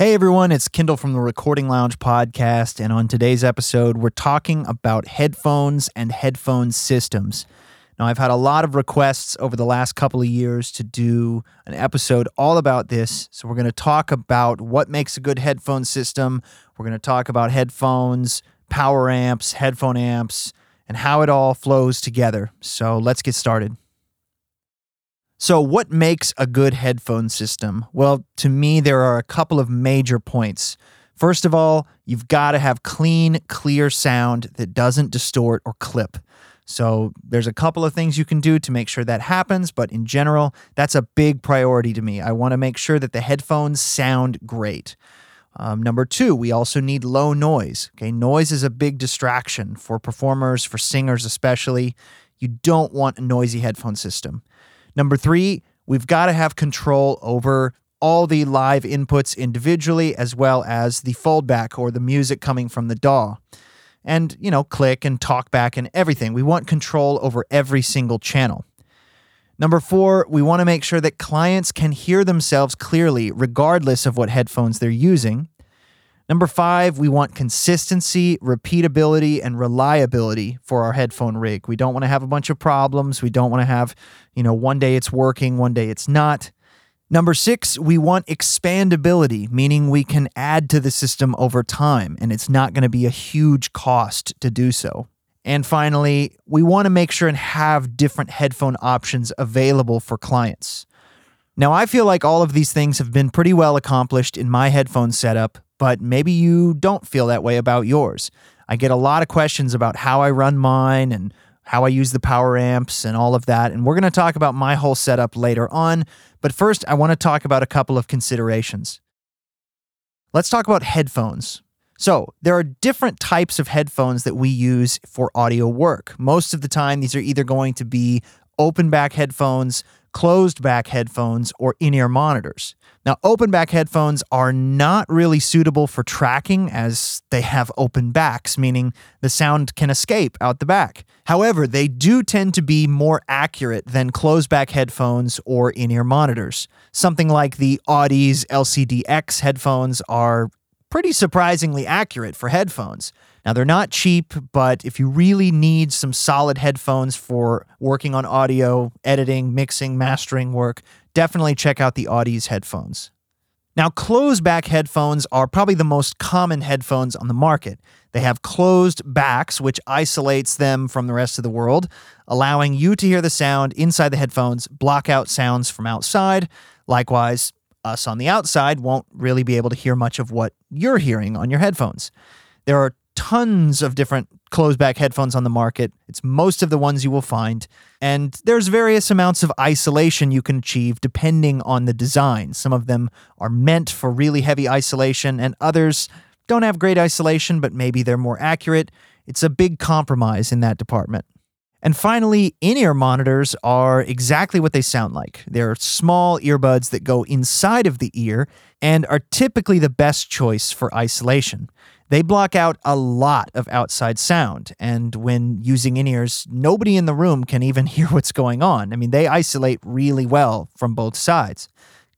Hey everyone, it's Kendall from the Recording Lounge podcast, and on today's episode, we're talking about headphones and headphone systems. Now, I've had a lot of requests over the last couple of years to do an episode all about this, so we're going to talk about what makes a good headphone system, we're going to talk about headphones, power amps, headphone amps, and how it all flows together. So let's get started. So what makes a good headphone system? Well, to me, there are a couple of major points. First of all, you've got to have clean, clear sound that doesn't distort or clip. So there's a couple of things you can do to make sure that happens, but in general, that's a big priority to me. I want to make sure that the headphones sound great. Number two, we also need low noise. Okay, noise is a big distraction for performers, for singers especially. You don't want a noisy headphone system. Number three, we've got to have control over all the live inputs individually, as well as the foldback or the music coming from the DAW. And, you know, click and talk back and everything. We want control over every single channel. Number four, we want to make sure that clients can hear themselves clearly, regardless of what headphones they're using. Number five, we want consistency, repeatability, and reliability for our headphone rig. We don't want to have a bunch of problems. We don't want to have, one day it's working, one day it's not. Number six, we want expandability, meaning we can add to the system over time, and it's not going to be a huge cost to do so. And finally, we want to make sure and have different headphone options available for clients. Now, I feel like all of these things have been pretty well accomplished in my headphone setup, but maybe you don't feel that way about yours. I get a lot of questions about how I run mine and how I use the power amps and all of that, and we're going to talk about my whole setup later on, but first I want to talk about a couple of considerations. Let's talk about headphones. So, there are different types of headphones that we use for audio work. Most of the time, these are either going to be open-back headphones, closed-back headphones, or in-ear monitors. Now, open-back headphones are not really suitable for tracking as they have open backs, meaning the sound can escape out the back. However, they do tend to be more accurate than closed-back headphones or in-ear monitors. Something like the Audeze LCD-X headphones are pretty surprisingly accurate for headphones. Now, they're not cheap, but if you really need some solid headphones for working on audio, editing, mixing, mastering work, definitely check out the Audeze headphones. Now, closed-back headphones are probably the most common headphones on the market. They have closed backs, which isolates them from the rest of the world, allowing you to hear the sound inside the headphones, block out sounds from outside. Likewise, us on the outside won't really be able to hear much of what you're hearing on your headphones. There are tons of different closed-back headphones on the market. It's most of the ones you will find. And there's various amounts of isolation you can achieve depending on the design. Some of them are meant for really heavy isolation, and others don't have great isolation, but maybe they're more accurate. It's a big compromise in that department. And finally, in-ear monitors are exactly what they sound like. They're small earbuds that go inside of the ear and are typically the best choice for isolation. They block out a lot of outside sound, and when using in-ears, nobody in the room can even hear what's going on. I mean, they isolate really well from both sides.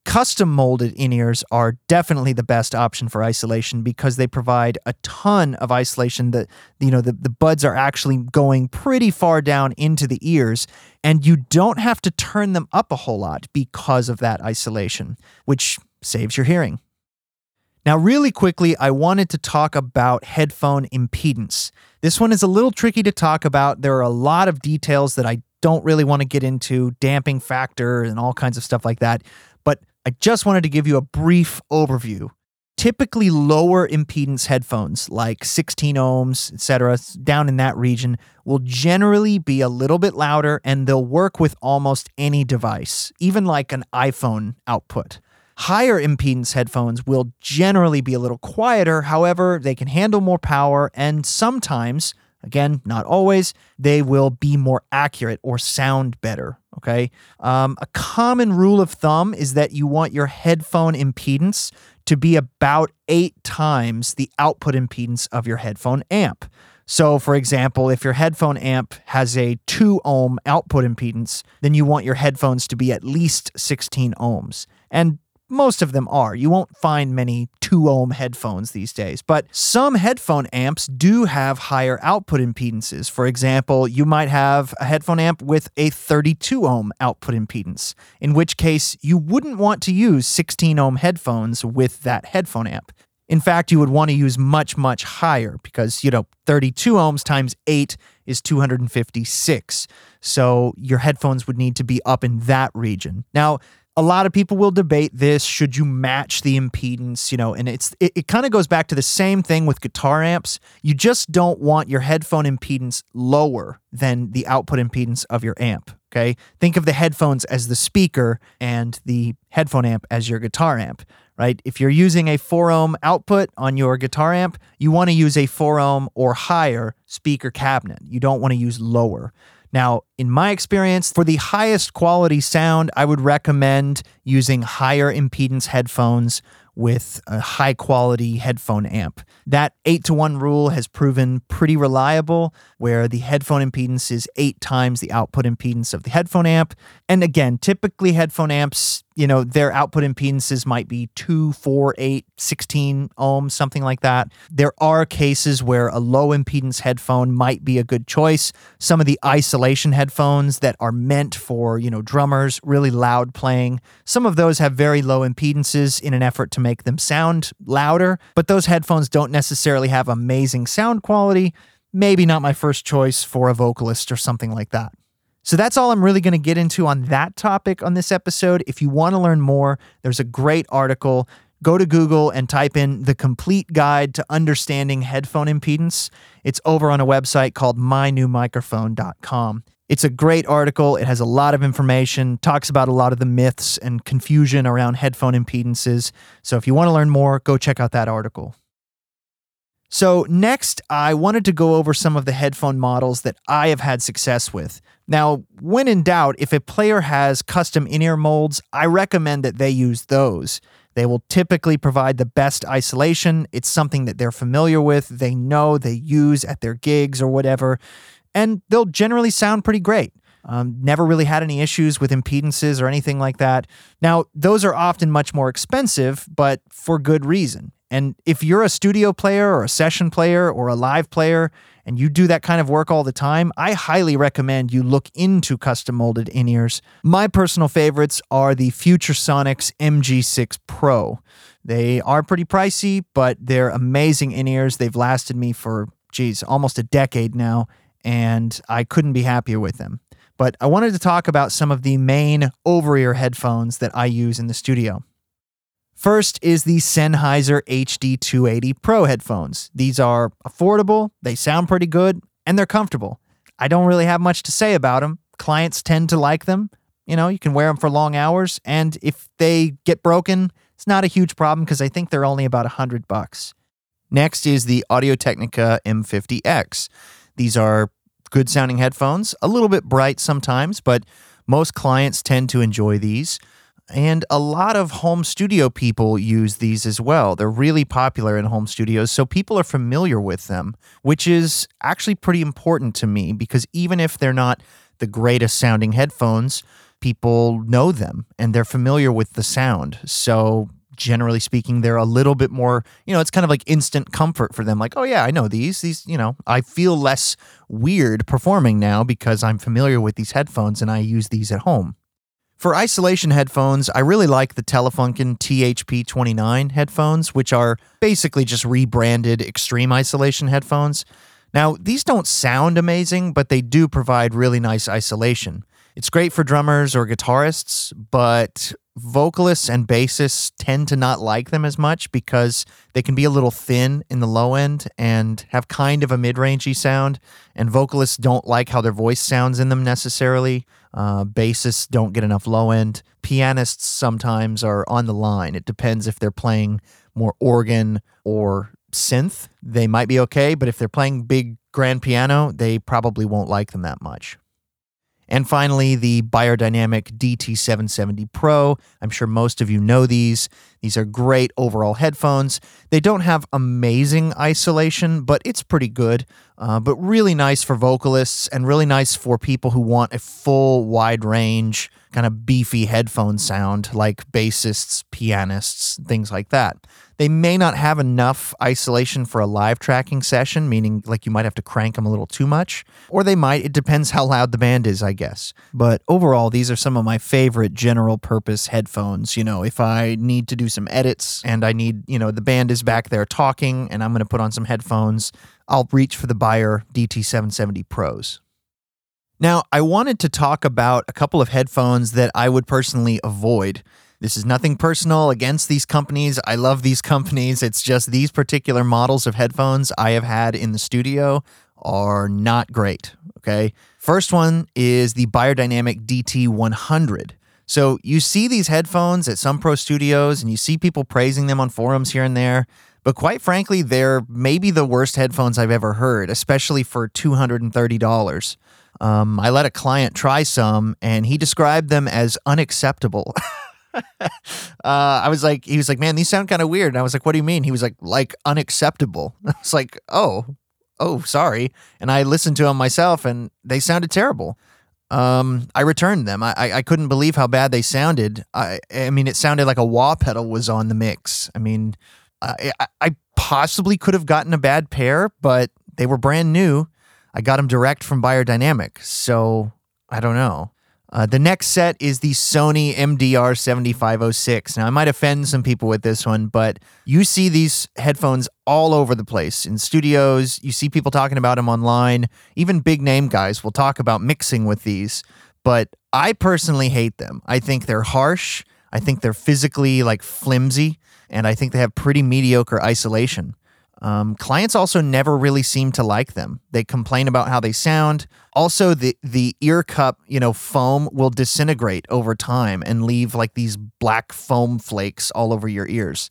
Custom-molded in-ears are definitely the best option for isolation because they provide a ton of isolation. That the buds are actually going pretty far down into the ears, and you don't have to turn them up a whole lot because of that isolation, which saves your hearing. Now, really quickly, I wanted to talk about headphone impedance. This one is a little tricky to talk about. There are a lot of details that I don't really want to get into, damping factor and all kinds of stuff like that, but I just wanted to give you a brief overview. Typically, lower impedance headphones like 16 ohms, etc., down in that region, will generally be a little bit louder, and they'll work with almost any device, even like an iPhone output. Higher impedance headphones will generally be a little quieter, however, they can handle more power, and sometimes, again, not always, they will be more accurate or sound better, okay? A common rule of thumb is that you want your headphone impedance to be about 8 times the output impedance of your headphone amp. So, for example, if your headphone amp has a 2-ohm output impedance, then you want your headphones to be at least 16 ohms, and Most of them are. You won't find many 2-ohm headphones these days, but some headphone amps do have higher output impedances. For example, you might have a headphone amp with a 32-ohm output impedance, in which case you wouldn't want to use 16-ohm headphones with that headphone amp. In fact, you would want to use much, much higher because, 32 ohms times 8 is 256. So your headphones would need to be up in that region. Now, a lot of people will debate this. Should you match the impedance? And it kind of goes back to the same thing with guitar amps. You just don't want your headphone impedance lower than the output impedance of your amp, okay? Think of the headphones as the speaker and the headphone amp as your guitar amp, right? If you're using a 4-ohm output on your guitar amp, you want to use a 4-ohm or higher speaker cabinet. You don't want to use lower. Now, in my experience, for the highest quality sound, I would recommend using higher impedance headphones with a high quality headphone amp. That 8-to-1 rule has proven pretty reliable, where the headphone impedance is 8 times the output impedance of the headphone amp. And again, typically headphone amps, their output impedances might be 2, 4, 8, 16 ohms, something like that. There are cases where a low impedance headphone might be a good choice. Some of the isolation headphones that are meant for, drummers, really loud playing, some of those have very low impedances in an effort to make them sound louder, but those headphones don't necessarily have amazing sound quality. Maybe not my first choice for a vocalist or something like that. So that's all I'm really going to get into on that topic on this episode. If you want to learn more, there's a great article. Go to Google and type in The Complete Guide to Understanding Headphone Impedance. It's over on a website called mynewmicrophone.com. It's a great article. It has a lot of information, talks about a lot of the myths and confusion around headphone impedances. So if you want to learn more, go check out that article. So next, I wanted to go over some of the headphone models that I have had success with. Now, when in doubt, if a player has custom in-ear molds, I recommend that they use those. They will typically provide the best isolation. It's something that they're familiar with, they know, they use at their gigs or whatever, and they'll generally sound pretty great. Never really had any issues with impedances or anything like that. Now, those are often much more expensive, but for good reason. And if you're a studio player or a session player or a live player and you do that kind of work all the time, I highly recommend you look into custom molded in-ears. My personal favorites are the Future Sonics MG6 Pro. They are pretty pricey, but they're amazing in-ears. They've lasted me for, almost a decade now, and I couldn't be happier with them. But I wanted to talk about some of the main over-ear headphones that I use in the studio. First is the Sennheiser HD 280 Pro headphones. These are affordable, they sound pretty good, and they're comfortable. I don't really have much to say about them. Clients tend to like them. You can wear them for long hours, and if they get broken, it's not a huge problem because I think they're only about $100. Next is the Audio-Technica M50X. These are good-sounding headphones, a little bit bright sometimes, but most clients tend to enjoy these. And a lot of home studio people use these as well. They're really popular in home studios, so people are familiar with them, which is actually pretty important to me because even if they're not the greatest sounding headphones, people know them and they're familiar with the sound. So generally speaking, they're a little bit more, it's kind of like instant comfort for them. Like, oh yeah, I know these, I feel less weird performing now because I'm familiar with these headphones and I use these at home. For isolation headphones, I really like the Telefunken THP29 headphones, which are basically just rebranded extreme isolation headphones. Now, these don't sound amazing, but they do provide really nice isolation. It's great for drummers or guitarists, but vocalists and bassists tend to not like them as much because they can be a little thin in the low end and have kind of a mid-rangey sound, and vocalists don't like how their voice sounds in them necessarily. Bassists don't get enough low end. Pianists sometimes are on the line. It depends if they're playing more organ or synth. They might be okay, but if they're playing big grand piano, they probably won't like them that much. And finally, the Beyerdynamic DT770 Pro. I'm sure most of you know these. These are great overall headphones. They don't have amazing isolation, but it's pretty good. But really nice for vocalists and really nice for people who want a full wide range kind of beefy headphone sound like bassists, pianists, things like that. They may not have enough isolation for a live tracking session, meaning like you might have to crank them a little too much, or they might. It depends how loud the band is, I guess. But overall, these are some of my favorite general purpose headphones. You know, if I need to do some edits and I need, you know, the band is back there talking and I'm going to put on some headphones, I'll reach for the Beyerdynamic DT770 Pros. Now, I wanted to talk about a couple of headphones that I would personally avoid. This is nothing personal against these companies. I love these companies. It's just these particular models of headphones I have had in the studio are not great, okay? First one is the Beyerdynamic DT 100. So you see these headphones at some pro studios and you see people praising them on forums here and there. But quite frankly, they're maybe the worst headphones I've ever heard, especially for $230. I let a client try some, and he described them as unacceptable. He was like, man, these sound kind of weird. And I was like, what do you mean? He was like unacceptable. I was like, oh, sorry. And I listened to them myself, and they sounded terrible. I returned them. I couldn't believe how bad they sounded. I mean, it sounded like a wah pedal was on the mix. I mean, I possibly could have gotten a bad pair, but they were brand new. I got them direct from Beyerdynamic, so I don't know. The next set is the Sony MDR7506. Now, I might offend some people with this one, but you see these headphones all over the place. In studios, you see people talking about them online. Even big-name guys will talk about mixing with these, but I personally hate them. I think they're harsh. I think they're physically, flimsy, and I think they have pretty mediocre isolation. Clients also never really seem to like them. They complain about how they sound. Also, the ear cup, foam will disintegrate over time and leave these black foam flakes all over your ears.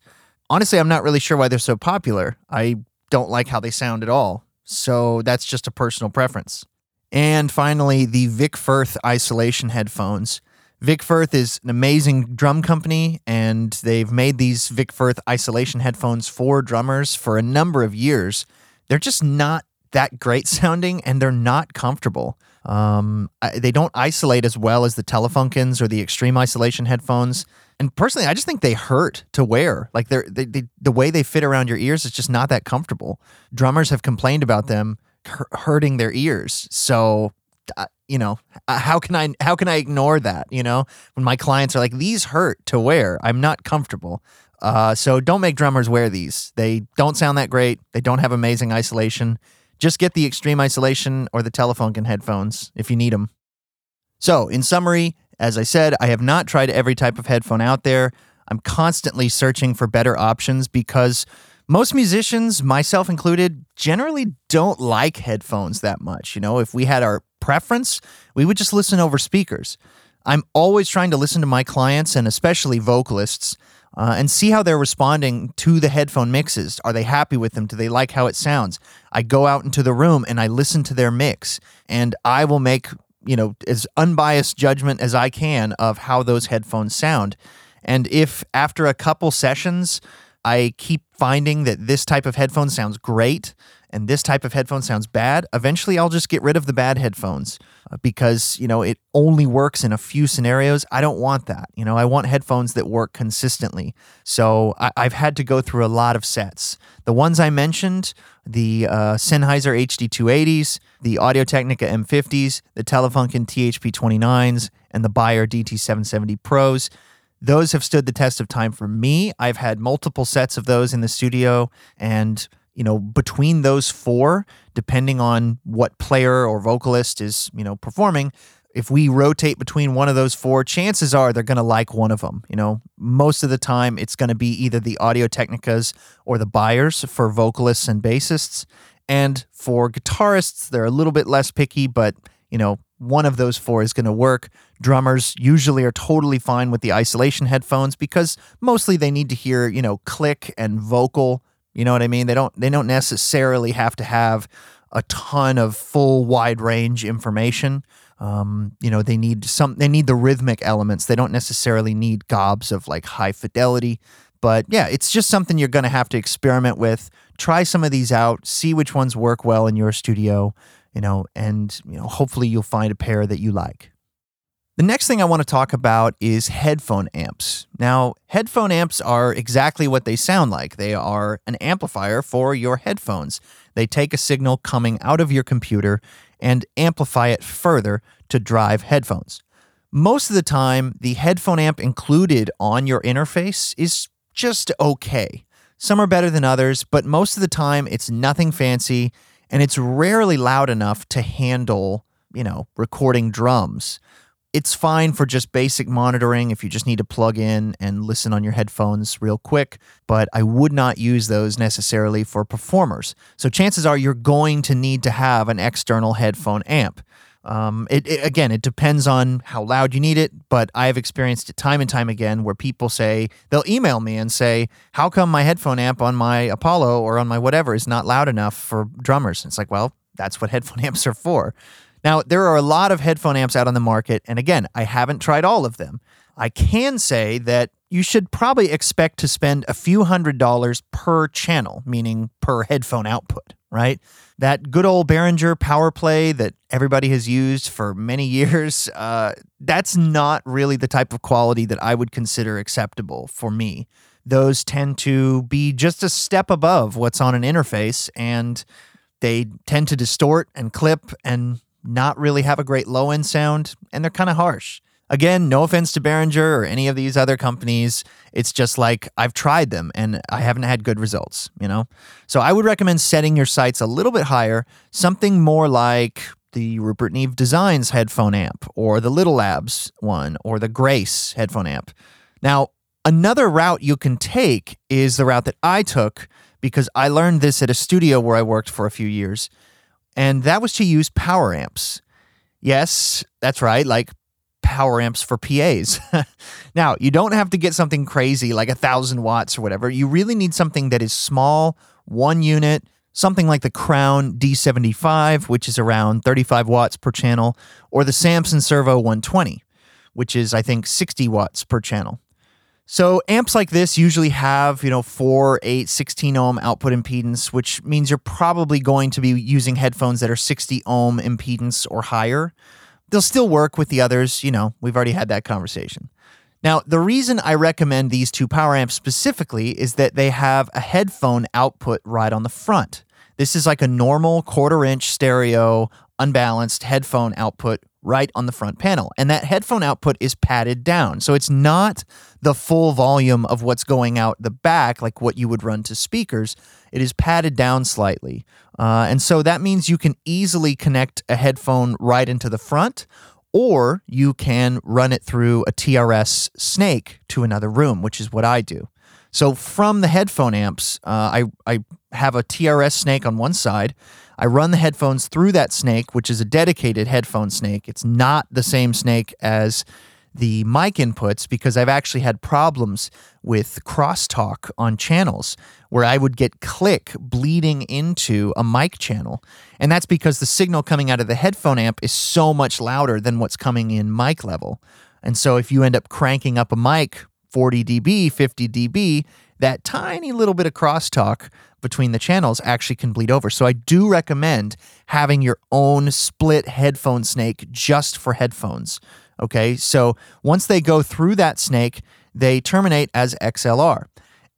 Honestly, I'm not really sure why they're so popular. I don't like how they sound at all. So that's just a personal preference. And finally, the Vic Firth isolation headphones. Vic Firth is an amazing drum company, and they've made these Vic Firth isolation headphones for drummers for a number of years. They're just not that great sounding, and they're not comfortable. They don't isolate as well as the Telefunkens or the Extreme Isolation headphones. And personally, I just think they hurt to wear. The way they fit around your ears is just not that comfortable. Drummers have complained about them hurting their ears, so... how can I ignore that? When my clients are like, these hurt to wear, I'm not comfortable. So don't make drummers wear these. They don't sound that great. They don't have amazing isolation. Just get the Extreme Isolation or the Telefunken headphones if you need them. So in summary, as I said, I have not tried every type of headphone out there. I'm constantly searching for better options because most musicians, myself included, generally don't like headphones that much. If we had our preference, we would just listen over speakers. I'm always trying to listen to my clients and especially vocalists and see how they're responding to the headphone mixes. Are they happy with them? Do they like how it sounds? I go out into the room and I listen to their mix, and I will make, as unbiased judgment as I can of how those headphones sound. And if after a couple sessions, I keep finding that this type of headphone sounds great and this type of headphone sounds bad, eventually I'll just get rid of the bad headphones because, it only works in a few scenarios. I don't want that. I want headphones that work consistently. So I've had to go through a lot of sets. The ones I mentioned, the Sennheiser HD 280s, the Audio-Technica M50s, the Telefunken THP29s, and the Beyerdynamic DT770 Pros. Those have stood the test of time for me. I've had multiple sets of those in the studio, and, between those four, depending on what player or vocalist is, performing, if we rotate between one of those four, chances are they're going to like one of them. Most of the time, it's going to be either the Audio-Technicas or the Beyers for vocalists and bassists. And for guitarists, they're a little bit less picky, but, one of those four is going to work. Drummers usually are totally fine with the isolation headphones because mostly they need to hear, click and vocal. You know what I mean? They don't necessarily have to have a ton of full wide range information. They need the rhythmic elements. They don't necessarily need gobs of high fidelity. But yeah, it's just something you're going to have to experiment with. Try some of these out. See which ones work well in your studio. Hopefully you'll find a pair that you like. The next thing I want to talk about is headphone amps. Now, headphone amps are exactly what they sound like. They are an amplifier for your headphones. They take a signal coming out of your computer and amplify it further to drive headphones. Most of the time, the headphone amp included on your interface is just okay. Some are better than others, but most of the time, it's nothing fancy, and it's rarely loud enough to handle, recording drums. It's fine for just basic monitoring if you just need to plug in and listen on your headphones real quick, but I would not use those necessarily for performers. So chances are you're going to need to have an external headphone amp. It depends on how loud you need it, but I've experienced it time and time again where people say, they'll email me and say, how come my headphone amp on my Apollo or on my whatever is not loud enough for drummers? And it's like, well, that's what headphone amps are for. Now, there are a lot of headphone amps out on the market, and again, I haven't tried all of them. I can say that you should probably expect to spend a few $100s per channel, meaning per headphone output, right? That good old Behringer PowerPlay that everybody has used for many years, that's not really the type of quality that I would consider acceptable for me. Those tend to be just a step above what's on an interface, and they tend to distort and clip and not really have a great low-end sound, and they're kind of harsh. Again, no offense to Behringer or any of these other companies. It's just like I've tried them, and I haven't had good results, So I would recommend setting your sights a little bit higher, something more like the Rupert Neve Designs headphone amp or the Little Labs one or the Grace headphone amp. Now, another route you can take is the route that I took because I learned this at a studio where I worked for a few years. And that was to use power amps. Yes, that's right, like power amps for PAs. Now, you don't have to get something crazy like 1,000 watts or whatever. You really need something that is small, one unit, something like the Crown D75, which is around 35 watts per channel, or the Samson Servo 120, which is, I think, 60 watts per channel. So amps like this usually have, 4, 8, 16 ohm output impedance, which means you're probably going to be using headphones that are 60 ohm impedance or higher. They'll still work with the others, we've already had that conversation. Now, the reason I recommend these two power amps specifically is that they have a headphone output right on the front. This is like a normal 1/4-inch stereo, unbalanced headphone output right on the front panel. And that headphone output is padded down. So it's not the full volume of what's going out the back, like what you would run to speakers. It is padded down slightly. And so that means you can easily connect a headphone right into the front, or you can run it through a TRS snake to another room, which is what I do. So from the headphone amps, I have a TRS snake on one side. I run the headphones through that snake, which is a dedicated headphone snake. It's not the same snake as the mic inputs because I've actually had problems with crosstalk on channels where I would get click bleeding into a mic channel. And that's because the signal coming out of the headphone amp is so much louder than what's coming in mic level. And so if you end up cranking up a mic 40 dB, 50 dB, that tiny little bit of crosstalk between the channels actually can bleed over. So I do recommend having your own split headphone snake just for headphones, okay? So once they go through that snake, they terminate as XLR.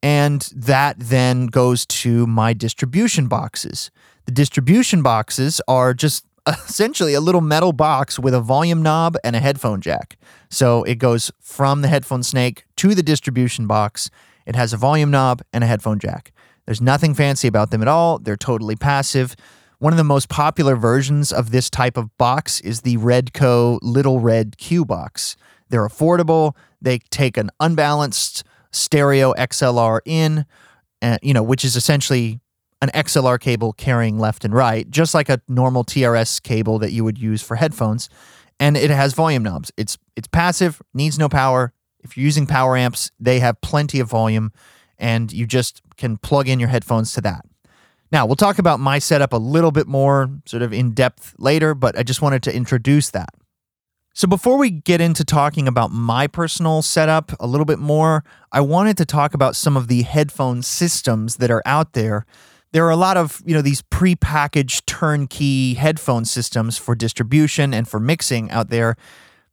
And that then goes to my distribution boxes. The distribution boxes are just essentially a little metal box with a volume knob and a headphone jack. So it goes from the headphone snake to the distribution box. It has a volume knob and a headphone jack. There's nothing fancy about them at all. They're totally passive. One of the most popular versions of this type of box is the Redco Little Red Q box. They're affordable. They take an unbalanced stereo XLR in, which is essentially an XLR cable carrying left and right, just like a normal TRS cable that you would use for headphones. And it has volume knobs. It's passive, needs no power. If you're using power amps, they have plenty of volume, and you just can plug in your headphones to that. Now, we'll talk about my setup a little bit more sort of in depth later, but I just wanted to introduce that. So before we get into talking about my personal setup a little bit more, I wanted to talk about some of the headphone systems that are out there. There are a lot of, these prepackaged turnkey headphone systems for distribution and for mixing out there.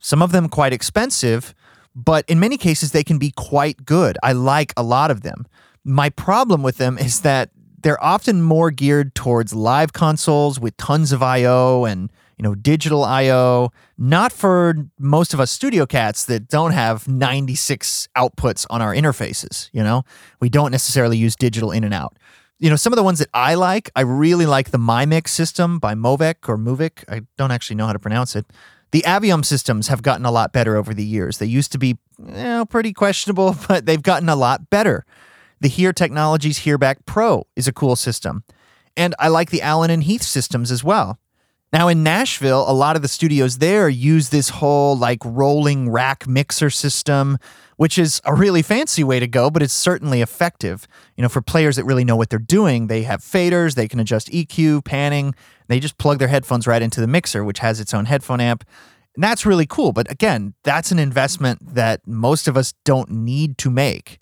some of them quite expensive, but in many cases they can be quite good. I like a lot of them. My problem with them is that they're often more geared towards live consoles with tons of I/O and, you know, digital I/O, not for most of us studio cats that don't have 96 outputs on our interfaces, you know? We don't necessarily use digital in and out. You know, some of the ones that I really like the MyMix system by Movek or Movek. I don't actually know how to pronounce it. The Aviom systems have gotten a lot better over the years. They used to be pretty questionable, but they've gotten a lot better. The Hear Technologies Hearback Pro is a cool system. And I like the Allen and Heath systems as well. Now in Nashville, a lot of the studios there use this whole like rolling rack mixer system, which is a really fancy way to go, but it's certainly effective. You know, for players that really know what they're doing, they have faders, they can adjust EQ, panning, they just plug their headphones right into the mixer, which has its own headphone amp. And that's really cool. But again, that's an investment that most of us don't need to make.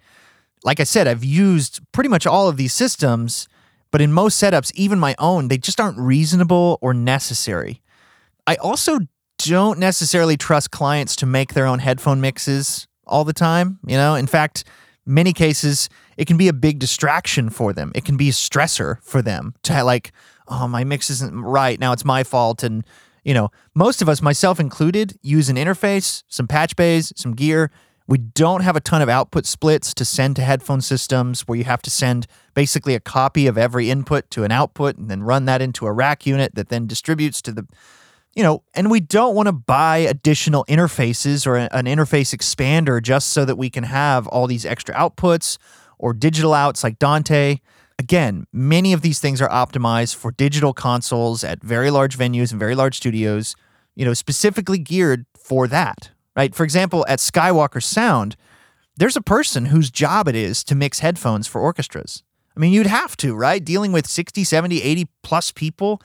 Like I said, I've used pretty much all of these systems, but in most setups, even my own, they just aren't reasonable or necessary. I also don't necessarily trust clients to make their own headphone mixes all the time. You know, in fact, many cases, it can be a big distraction for them. It can be a stressor for them to like, oh, my mix isn't right. Now it's my fault. And, you know, most of us, myself included, use an interface, some patch bays, some gear. We don't have a ton of output splits to send to headphone systems where you have to send basically a copy of every input to an output and then run that into a rack unit that then distributes to the, you know, and we don't want to buy additional interfaces or an interface expander just so that we can have all these extra outputs or digital outs like Dante. Again, many of these things are optimized for digital consoles at very large venues and very large studios, you know, specifically geared for that. Right? For example, at Skywalker Sound, there's a person whose job it is to mix headphones for orchestras. I mean, you'd have to, right? Dealing with 60, 70, 80 plus people,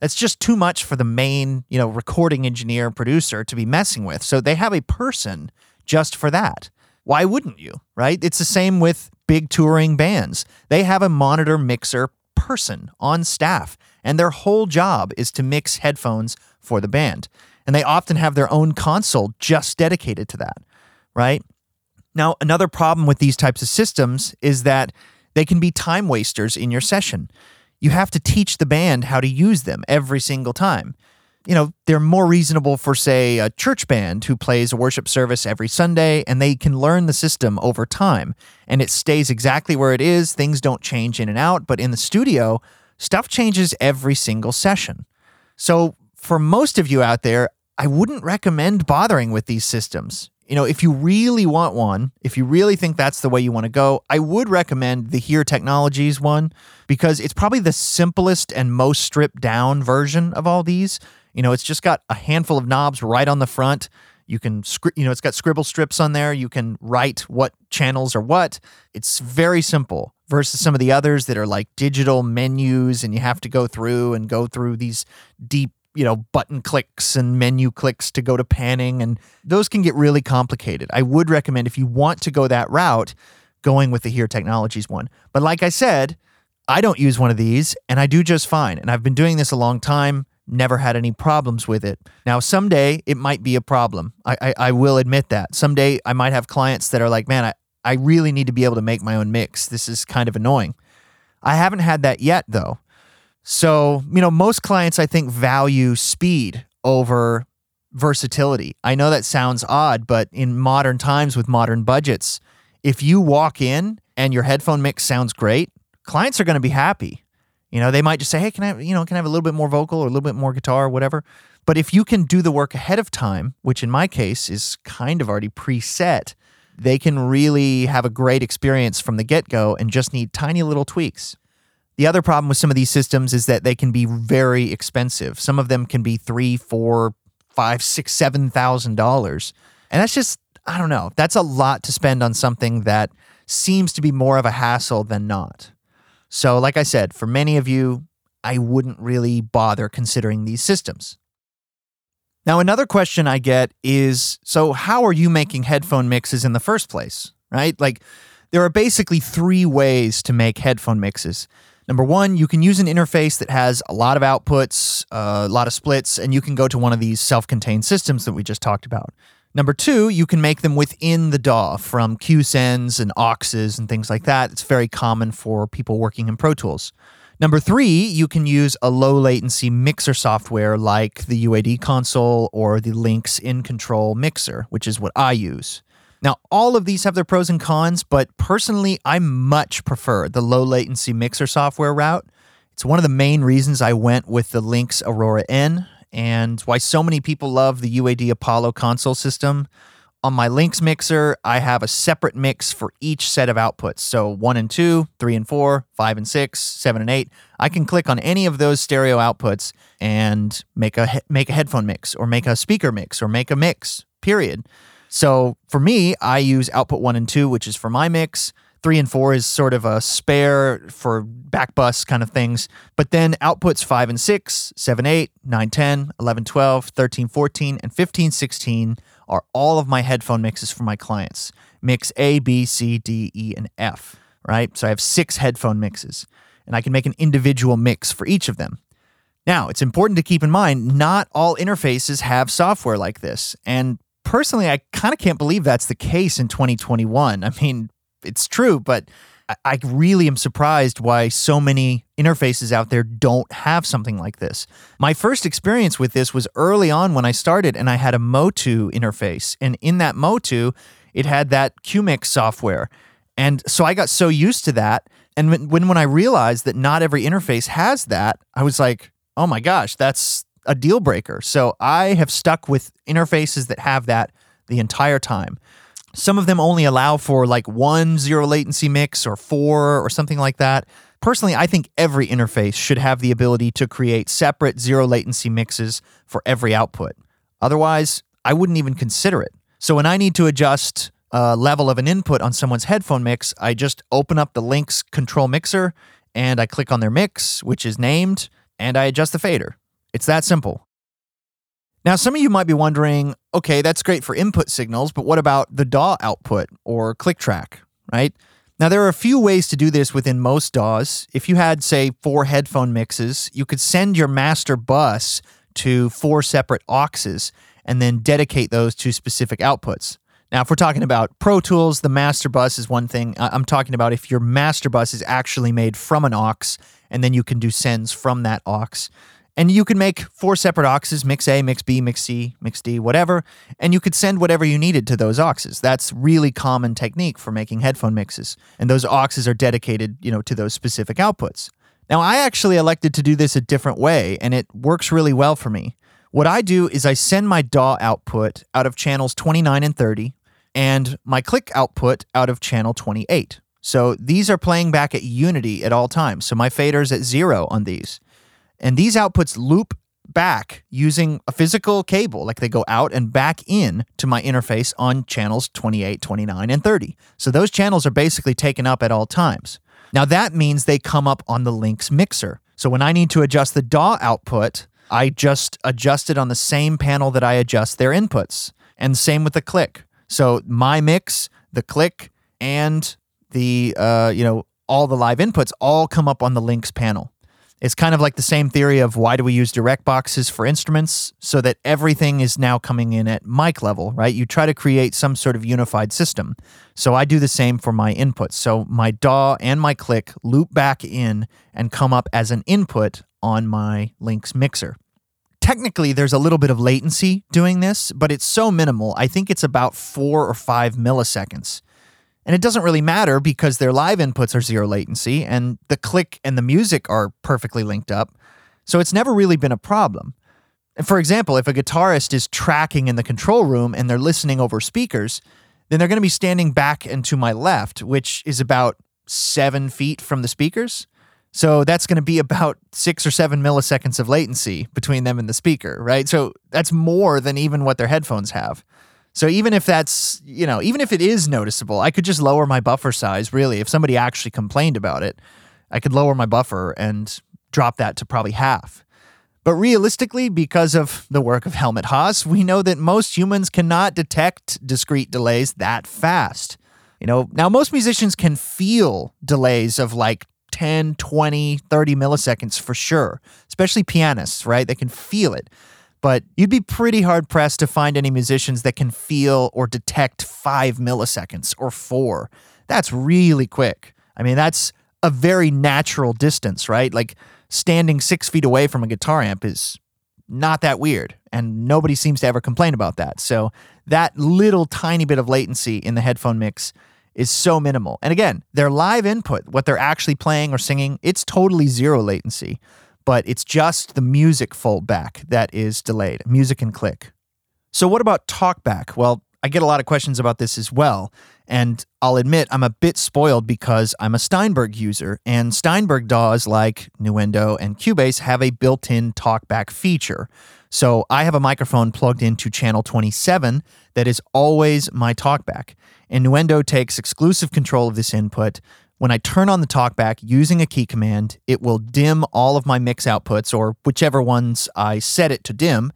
that's just too much for the main, you know, recording engineer, producer to be messing with. So they have a person just for that. Why wouldn't you, right? It's the same with big touring bands. They have a monitor mixer person on staff, and their whole job is to mix headphones for the band. And they often have their own console just dedicated to that, right? Now, another problem with these types of systems is that they can be time wasters in your session. You have to teach the band how to use them every single time. You know, they're more reasonable for, say, a church band who plays a worship service every Sunday, and they can learn the system over time, and it stays exactly where it is. Things don't change in and out, but in the studio, stuff changes every single session. So for most of you out there, I wouldn't recommend bothering with these systems. You know, if you really want one, if you really think that's the way you want to go, I would recommend the Hear Technologies one because it's probably the simplest and most stripped down version of all these. You know, it's just got a handful of knobs right on the front. You can, it's got scribble strips on there. You can write what channels are what. It's very simple versus some of the others that are like digital menus and you have to go through these deep, you know, button clicks and menu clicks to go to panning, and those can get really complicated. I would recommend, if you want to go that route, going with the Hear Technologies one. But like I said, I don't use one of these, and I do just fine. And I've been doing this a long time, never had any problems with it. Now, someday it might be a problem. I will admit that. Someday I might have clients that are like, man, I really need to be able to make my own mix. This is kind of annoying. I haven't had that yet, though. So, you know, most clients, I think, value speed over versatility. I know that sounds odd, but in modern times with modern budgets, if you walk in and your headphone mix sounds great, clients are going to be happy. You know, they might just say, hey, can I have a little bit more vocal or a little bit more guitar or whatever? But if you can do the work ahead of time, which in my case is kind of already preset, they can really have a great experience from the get-go and just need tiny little tweaks. The other problem with some of these systems is that they can be very expensive. Some of them can be $3,000, $4,000, $5,000, $6,000, $7,000. And that's just, I don't know, that's a lot to spend on something that seems to be more of a hassle than not. So like I said, for many of you, I wouldn't really bother considering these systems. Now, another question I get is, so how are you making headphone mixes in the first place, right? Like, there are basically three ways to make headphone mixes. Number one, you can use an interface that has a lot of outputs, a lot of splits, and you can go to one of these self-contained systems that we just talked about. Number two, you can make them within the DAW from QSENs and AUXs and things like that. It's very common for people working in Pro Tools. Number three, you can use a low-latency mixer software like the UAD console or the Lynx in-control mixer, which is what I use. Now, all of these have their pros and cons, but personally, I much prefer the low-latency mixer software route. It's one of the main reasons I went with the Lynx Aurora N, and why so many people love the UAD Apollo console system. On my Lynx mixer, I have a separate mix for each set of outputs. So 1 and 2, 3 and 4, 5 and 6, 7 and 8. I can click on any of those stereo outputs and make a headphone mix, or make a speaker mix, or make a mix, period. So for me, I use output 1 and 2, which is for my mix. 3 and 4 is sort of a spare for backbus kind of things. But then outputs 5 and 6, 7, 8, 9, 10, 11, 12, 13, 14, and 15, 16... are all of my headphone mixes for my clients. Mix A, B, C, D, E, and F, right? So I have 6 headphone mixes, and I can make an individual mix for each of them. Now, it's important to keep in mind, not all interfaces have software like this, and personally, I kind of can't believe that's the case in 2021. I mean, it's true, but I really am surprised why so many interfaces out there don't have something like this. My first experience with this was early on when I started, and I had a Motu interface. And in that Motu, it had that CueMix software. And so I got so used to that. And when I realized that not every interface has that, I was like, oh my gosh, that's a deal breaker. So I have stuck with interfaces that have that the entire time. Some of them only allow for like 1 0 latency mix or 4 or something like that. Personally, I think every interface should have the ability to create separate 0 latency mixes for every output. Otherwise, I wouldn't even consider it. So when I need to adjust a level of an input on someone's headphone mix, I just open up the Lynx control mixer and I click on their mix, which is named, and I adjust the fader. It's that simple. Now, some of you might be wondering, okay, that's great for input signals, but what about the DAW output or click track, right? Now, there are a few ways to do this within most DAWs. If you had, say, 4 headphone mixes, you could send your master bus to 4 separate AUXs and then dedicate those to specific outputs. Now, if we're talking about Pro Tools, the master bus is one thing. I'm talking about if your master bus is actually made from an AUX, and then you can do sends from that AUX. And you can make 4 separate AUXs, mix A, mix B, mix C, mix D, whatever, and you could send whatever you needed to those AUXs. That's really common technique for making headphone mixes, and those AUXs are dedicated, to those specific outputs. Now, I actually elected to do this a different way, and it works really well for me. What I do is I send my DAW output out of channels 29 and 30, and my click output out of channel 28. So these are playing back at unity at all times, so my fader's at 0 on these. And these outputs loop back using a physical cable, like they go out and back in to my interface on channels 28, 29, and 30. So those channels are basically taken up at all times. Now that means they come up on the Lynx mixer. So when I need to adjust the DAW output, I just adjust it on the same panel that I adjust their inputs. And same with the click. So my mix, the click, and the all the live inputs all come up on the Lynx panel. It's kind of like the same theory of why do we use direct boxes for instruments, so that everything is now coming in at mic level, right? You try to create some sort of unified system. So I do the same for my inputs. So my DAW and my click loop back in and come up as an input on my Lynx mixer. Technically, there's a little bit of latency doing this, but it's so minimal. I think it's about 4 or 5 milliseconds. And it doesn't really matter because their live inputs are 0 latency and the click and the music are perfectly linked up. So it's never really been a problem. And for example, if a guitarist is tracking in the control room and they're listening over speakers, then they're going to be standing back and to my left, which is about 7 feet from the speakers. So that's going to be about 6 or 7 milliseconds of latency between them and the speaker, right? So that's more than even what their headphones have. So even if that's, even if it is noticeable, I could just lower my buffer size, really. If somebody actually complained about it, I could lower my buffer and drop that to probably half. But realistically, because of the work of Helmut Haas, we know that most humans cannot detect discrete delays that fast. Now most musicians can feel delays of like 10, 20, 30 milliseconds for sure, especially pianists, right? They can feel it. But you'd be pretty hard-pressed to find any musicians that can feel or detect 5 milliseconds or 4. That's really quick. I mean, that's a very natural distance, right? Like, standing 6 feet away from a guitar amp is not that weird, and nobody seems to ever complain about that. So that little tiny bit of latency in the headphone mix is so minimal. And again, their live input, what they're actually playing or singing, it's totally zero latency, but it's just the music foldback that is delayed, music and click. So what about talkback? Well, I get a lot of questions about this as well, and I'll admit I'm a bit spoiled because I'm a Steinberg user, and Steinberg DAWs like Nuendo and Cubase have a built-in talkback feature. So I have a microphone plugged into channel 27 that is always my talkback, and Nuendo takes exclusive control of this input. When I turn on the talkback using a key command, it will dim all of my mix outputs, or whichever ones I set it to dim.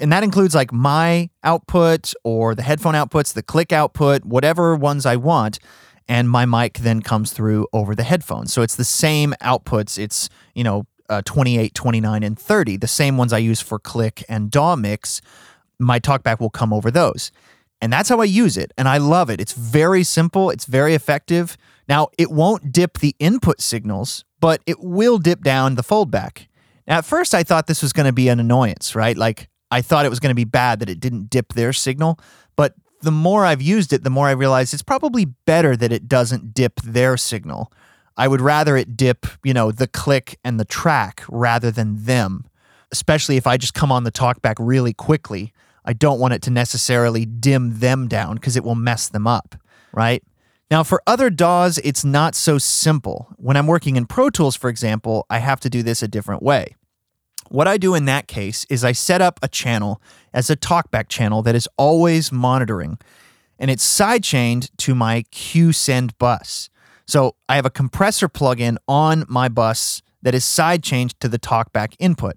And that includes like my output or the headphone outputs, the click output, whatever ones I want. And my mic then comes through over the headphones. So it's the same outputs. It's, 28, 29, and 30, the same ones I use for click and DAW mix. My talkback will come over those. And that's how I use it, and I love it. It's very simple. It's very effective. Now, it won't dip the input signals, but it will dip down the foldback. Now, at first, I thought this was going to be an annoyance, right? Like, I thought it was going to be bad that it didn't dip their signal, but the more I've used it, the more I realize it's probably better that it doesn't dip their signal. I would rather it dip, the click and the track rather than them, especially if I just come on the talkback really quickly. I don't want it to necessarily dim them down because it will mess them up, right? Now, for other DAWs, it's not so simple. When I'm working in Pro Tools, for example, I have to do this a different way. What I do in that case is I set up a channel as a talkback channel that is always monitoring, and it's sidechained to my QSend bus. So I have a compressor plugin on my bus that is sidechained to the talkback input.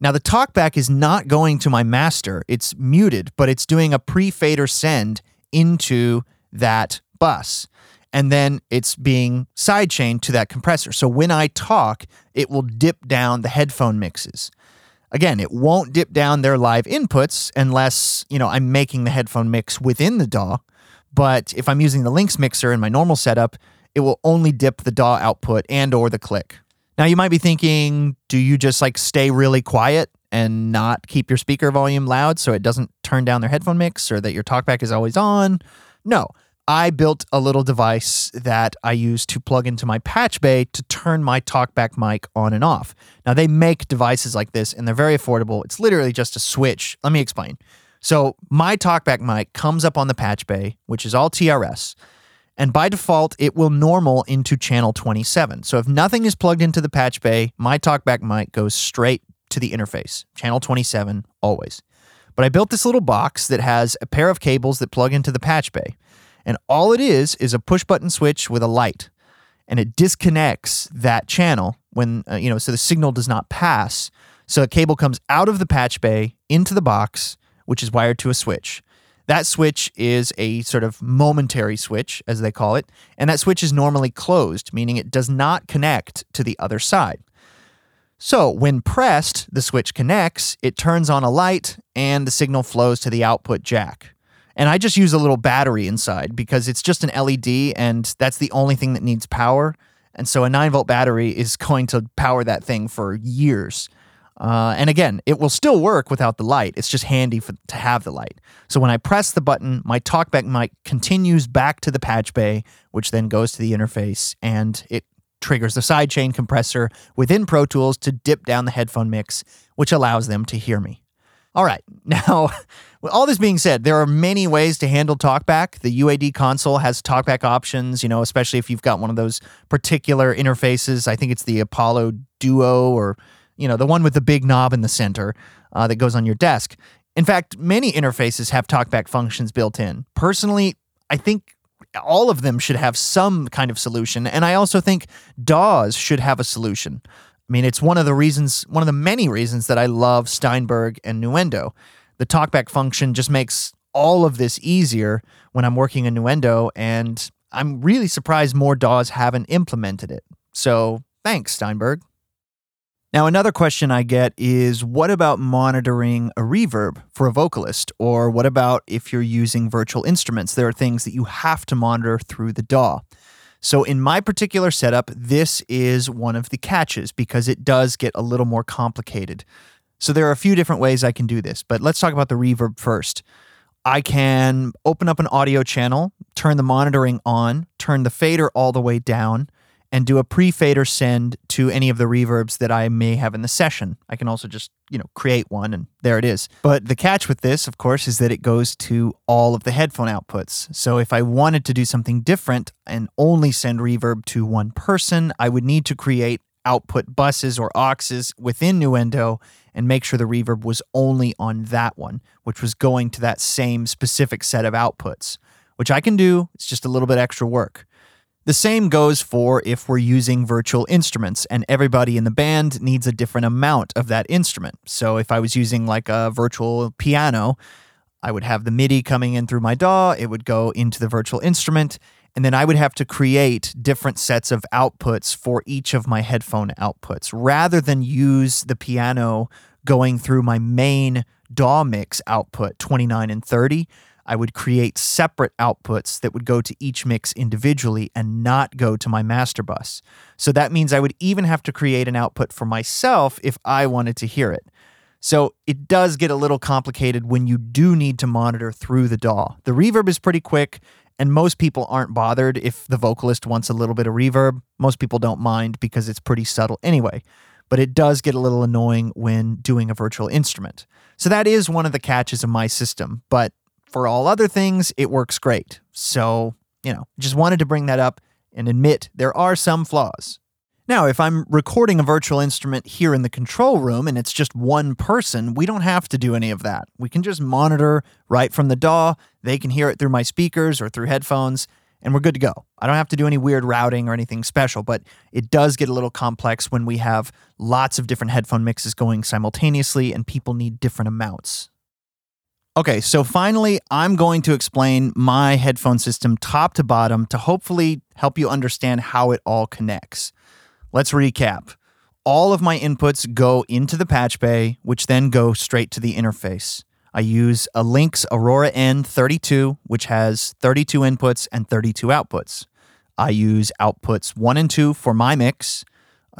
Now, the talkback is not going to my master. It's muted, but it's doing a pre-fader send into that bus. And then it's being sidechained to that compressor. So when I talk, it will dip down the headphone mixes. Again, it won't dip down their live inputs unless, I'm making the headphone mix within the DAW. But if I'm using the Lynx mixer in my normal setup, it will only dip the DAW output and or the click. Now, you might be thinking, do you just stay really quiet and not keep your speaker volume loud so it doesn't turn down their headphone mix or that your talkback is always on? No, I built a little device that I use to plug into my patch bay to turn my talkback mic on and off. Now, they make devices like this, and they're very affordable. It's literally just a switch. Let me explain. So my talkback mic comes up on the patch bay, which is all TRS. And by default, it will normal into channel 27. So if nothing is plugged into the patch bay, my talkback mic goes straight to the interface, channel 27 always. But I built this little box that has a pair of cables that plug into the patch bay. And all it is a push-button switch with a light. And it disconnects that channel when, so the signal does not pass. So a cable comes out of the patch bay into the box, which is wired to a switch. That switch is a sort of momentary switch, as they call it, and that switch is normally closed, meaning it does not connect to the other side. So when pressed, the switch connects, it turns on a light, and the signal flows to the output jack. And I just use a little battery inside because it's just an LED, and that's the only thing that needs power. And so a 9-volt battery is going to power that thing for years. And again, it will still work without the light. It's just handy to have the light. So when I press the button, my talkback mic continues back to the patch bay, which then goes to the interface, and it triggers the sidechain compressor within Pro Tools to dip down the headphone mix, which allows them to hear me. All right. Now, with all this being said, there are many ways to handle talkback. The UAD console has talkback options, especially if you've got one of those particular interfaces. I think it's the Apollo Duo or the one with the big knob in the center that goes on your desk. In fact, many interfaces have talkback functions built in. Personally, I think all of them should have some kind of solution, and I also think DAWs should have a solution. I mean, it's one of the many reasons that I love Steinberg and Nuendo. The talkback function just makes all of this easier when I'm working in Nuendo, and I'm really surprised more DAWs haven't implemented it. So Thanks, Steinberg. Now, another question I get is, what about monitoring a reverb for a vocalist? Or what about if you're using virtual instruments? There are things that you have to monitor through the DAW. So in my particular setup, this is one of the catches because it does get a little more complicated. So there are a few different ways I can do this, but let's talk about the reverb first. I can open up an audio channel, turn the monitoring on, turn the fader all the way down, and do a pre-fader send to any of the reverbs that I may have in the session. I can also just, create one, and there it is. But the catch with this, of course, is that it goes to all of the headphone outputs. So if I wanted to do something different and only send reverb to one person, I would need to create output buses or auxes within Nuendo and make sure the reverb was only on that one, which was going to that same specific set of outputs, which I can do. It's just a little bit extra work. The same goes for if we're using virtual instruments and everybody in the band needs a different amount of that instrument. So if I was using like a virtual piano, I would have the MIDI coming in through my DAW, it would go into the virtual instrument, and then I would have to create different sets of outputs for each of my headphone outputs rather than use the piano going through my main DAW mix output 29 and 30. I would create separate outputs that would go to each mix individually and not go to my master bus. So that means I would even have to create an output for myself if I wanted to hear it. So it does get a little complicated when you do need to monitor through the DAW. The reverb is pretty quick, and most people aren't bothered if the vocalist wants a little bit of reverb. Most people don't mind because it's pretty subtle anyway. But it does get a little annoying when doing a virtual instrument. So that is one of the catches of my system, but for all other things, it works great. So, just wanted to bring that up and admit there are some flaws. Now, if I'm recording a virtual instrument here in the control room and it's just one person, we don't have to do any of that. We can just monitor right from the DAW. They can hear it through my speakers or through headphones, and we're good to go. I don't have to do any weird routing or anything special, but it does get a little complex when we have lots of different headphone mixes going simultaneously and people need different amounts. Okay, so finally, I'm going to explain my headphone system top to bottom to hopefully help you understand how it all connects. Let's recap. All of my inputs go into the patch bay, which then go straight to the interface. I use a Lynx Aurora N32, which has 32 inputs and 32 outputs. I use outputs 1 and 2 for my mix.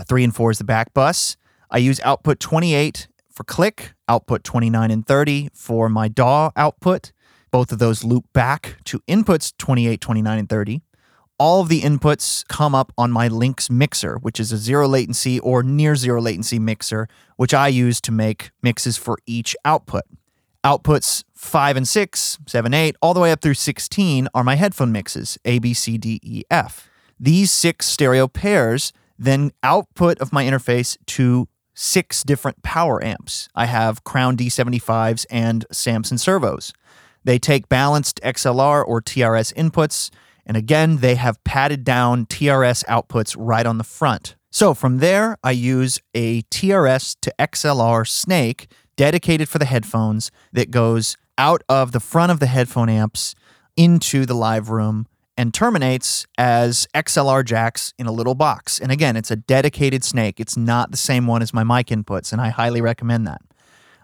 3 and 4 is the back bus. I use output 28 for click, output 29 and 30 for my DAW output. Both of those loop back to inputs 28, 29, and 30. All of the inputs come up on my Lynx mixer, which is a zero latency or near zero latency mixer, which I use to make mixes for each output. Outputs 5 and 6, 7, 8, all the way up through 16 are my headphone mixes, A, B, C, D, E, F. These 6 stereo pairs then output of my interface to 6 different power amps. I have Crown D75s and Samson Servos. They take balanced XLR or TRS inputs, and again, they have padded down TRS outputs right on the front. So from there, I use a TRS to XLR snake dedicated for the headphones that goes out of the front of the headphone amps into the live room and terminates as XLR jacks in a little box. And again, it's a dedicated snake. It's not the same one as my mic inputs, and I highly recommend that.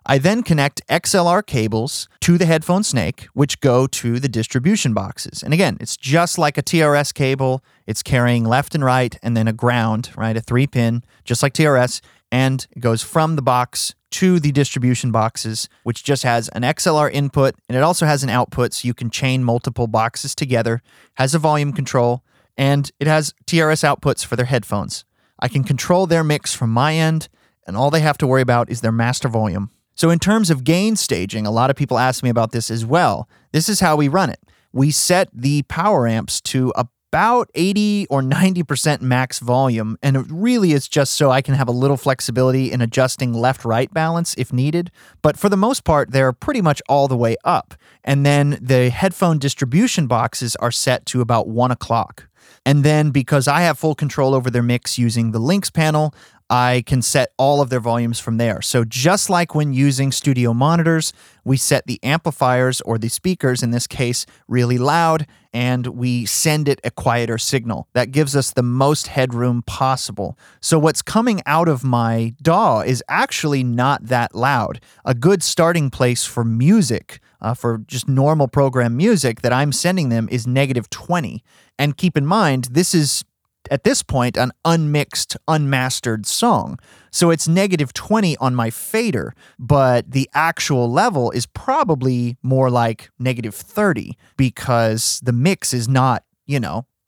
I then connect XLR cables to the headphone snake, which go to the distribution boxes. And again, it's just like a TRS cable. It's carrying left and right, and then a ground, right? A 3-pin, just like TRS, and it goes from the box to the distribution boxes, which just has an XLR input, and it also has an output, so you can chain multiple boxes together, has a volume control, and it has TRS outputs for their headphones. I can control their mix from my end, and all they have to worry about is their master volume. So in terms of gain staging, a lot of people ask me about this as well. This is how we run it. We set the power amps to about 80 or 90% max volume, and it really is just so I can have a little flexibility in adjusting left-right balance if needed, but for the most part, they're pretty much all the way up. And then the headphone distribution boxes are set to about 1 o'clock. And then because I have full control over their mix using the Lynx panel, I can set all of their volumes from there. So just like when using studio monitors, we set the amplifiers or the speakers, in this case, really loud, and we send it a quieter signal. That gives us the most headroom possible. So what's coming out of my DAW is actually not that loud. A good starting place for music, for just normal program music that I'm sending them is -20. And keep in mind, this is, at this point, an unmixed, unmastered song. So it's -20 on my fader, but the actual level is probably more like -30 because the mix is not,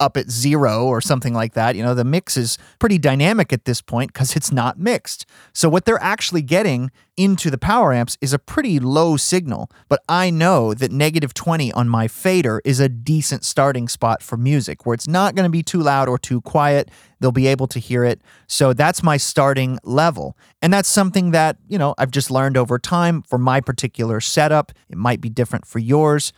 up at 0 or something like that. The mix is pretty dynamic at this point because it's not mixed. So what they're actually getting into the power amps is a pretty low signal, but I know that -20 on my fader is a decent starting spot for music where it's not going to be too loud or too quiet. They'll be able to hear it. So that's my starting level. And that's something that, I've just learned over time for my particular setup. It might be different for yours.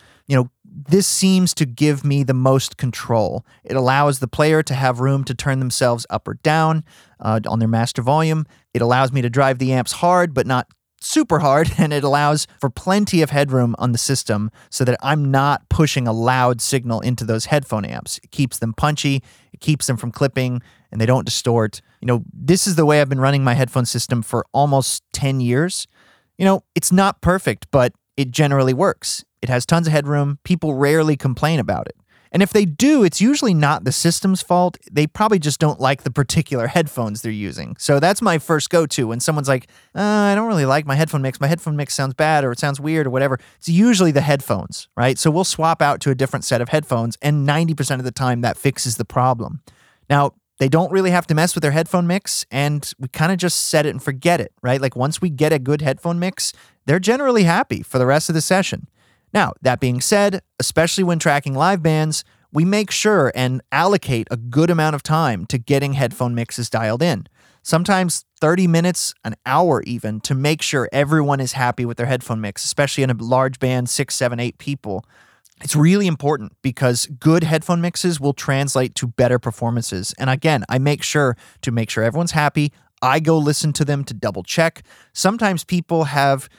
This seems to give me the most control. It allows the player to have room to turn themselves up or down on their master volume. It allows me to drive the amps hard, but not super hard, and it allows for plenty of headroom on the system so that I'm not pushing a loud signal into those headphone amps. It keeps them punchy, it keeps them from clipping, and they don't distort. This is the way I've been running my headphone system for almost 10 years. It's not perfect, but it generally works. It has tons of headroom. People rarely complain about it. And if they do, it's usually not the system's fault. They probably just don't like the particular headphones they're using. So that's my first go-to when someone's like, I don't really like my headphone mix. My headphone mix sounds bad or it sounds weird or whatever. It's usually the headphones, right? So we'll swap out to a different set of headphones, and 90% of the time that fixes the problem. Now, they don't really have to mess with their headphone mix, and we kind of just set it and forget it, right? Like once we get a good headphone mix, they're generally happy for the rest of the session. Now, that being said, especially when tracking live bands, we make sure and allocate a good amount of time to getting headphone mixes dialed in. Sometimes 30 minutes, an hour even, to make sure everyone is happy with their headphone mix, especially in a large band, 6, 7, 8 people. It's really important because good headphone mixes will translate to better performances. And again, I make sure everyone's happy. I go listen to them to double check. Sometimes people have,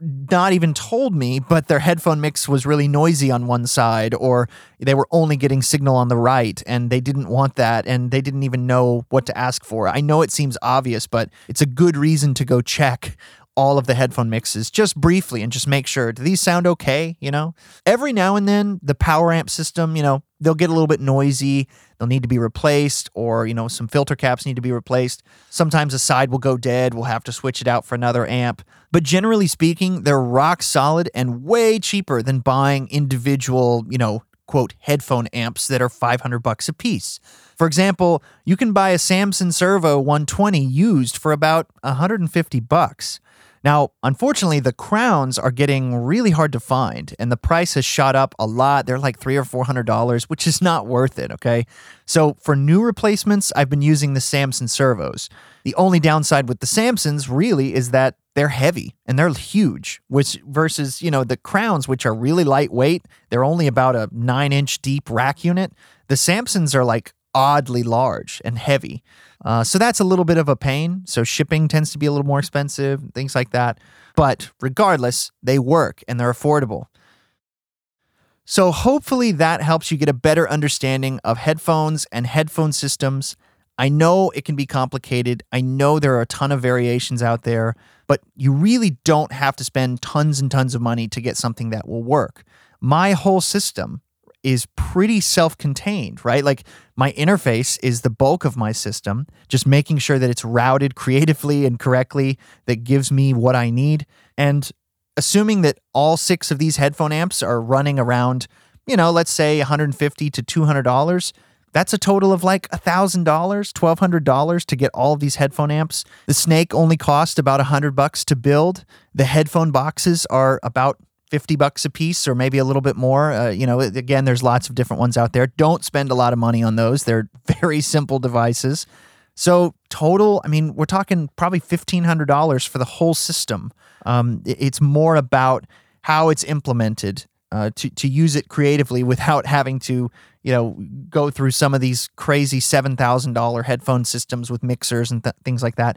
not even told me, but their headphone mix was really noisy on one side, or they were only getting signal on the right, and they didn't want that, and they didn't even know what to ask for. I know it seems obvious, but it's a good reason to go check all of the headphone mixes just briefly and just make sure, do these sound okay? Every now and then the power amp system, they'll get a little bit noisy. They'll need to be replaced, or, some filter caps need to be replaced. Sometimes a side will go dead. We'll have to switch it out for another amp. But generally speaking, they're rock solid and way cheaper than buying individual, quote, headphone amps that are $500 a piece. For example, you can buy a Samson Servo 120 used for about $150. Now, unfortunately, the Crowns are getting really hard to find, and the price has shot up a lot. They're like $300 or $400, which is not worth it, okay? So for new replacements, I've been using the Samson Servos. The only downside with the Samsons really is that they're heavy and they're huge, which versus, the Crowns, which are really lightweight. They're only about a 9-inch deep rack unit. The Samsons are like oddly large and heavy. So that's a little bit of a pain. So shipping tends to be a little more expensive, things like that. But regardless, they work and they're affordable. So hopefully that helps you get a better understanding of headphones and headphone systems. I know it can be complicated. I know there are a ton of variations out there, but you really don't have to spend tons and tons of money to get something that will work. My whole system is pretty self-contained, right? Like my interface is the bulk of my system, just making sure that it's routed creatively and correctly, that gives me what I need. And assuming that all 6 of these headphone amps are running around, let's say $150 to $200, that's a total of like $1,000, $1,200 to get all of these headphone amps. The Snake only cost about $100 to build. The headphone boxes are about $50 a piece, or maybe a little bit more. Again, there's lots of different ones out there. Don't spend a lot of money on those. They're very simple devices. So total, we're talking probably $1,500 for the whole system. It's more about how it's implemented to use it creatively without having to, you know, go through some of these crazy $7,000 headphone systems with mixers and things like that.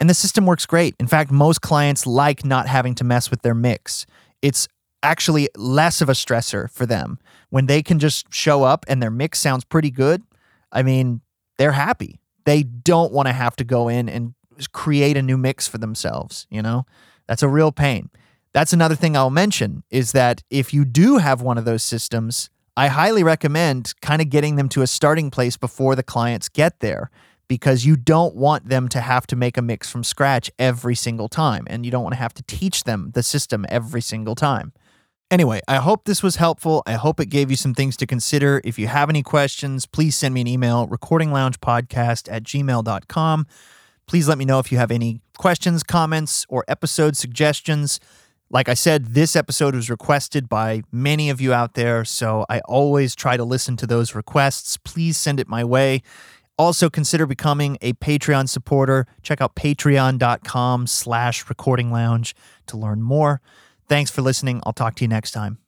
And the system works great. In fact, most clients like not having to mess with their mix. It's actually less of a stressor for them. When they can just show up and their mix sounds pretty good, I mean, they're happy. They don't want to have to go in and create a new mix for themselves, you know? That's a real pain. That's another thing I'll mention, is that if you do have one of those systems, I highly recommend kind of getting them to a starting place before the clients get there, because you don't want them to have to make a mix from scratch every single time, and you don't want to have to teach them the system every single time. Anyway, I hope this was helpful. I hope it gave you some things to consider. If you have any questions, please send me an email, recordingloungepodcast@gmail.com. Please let me know if you have any questions, comments, or episode suggestions. Like I said, this episode was requested by many of you out there, so I always try to listen to those requests. Please send it my way. Also, consider becoming a Patreon supporter. Check out patreon.com/recordinglounge to learn more. Thanks for listening. I'll talk to you next time.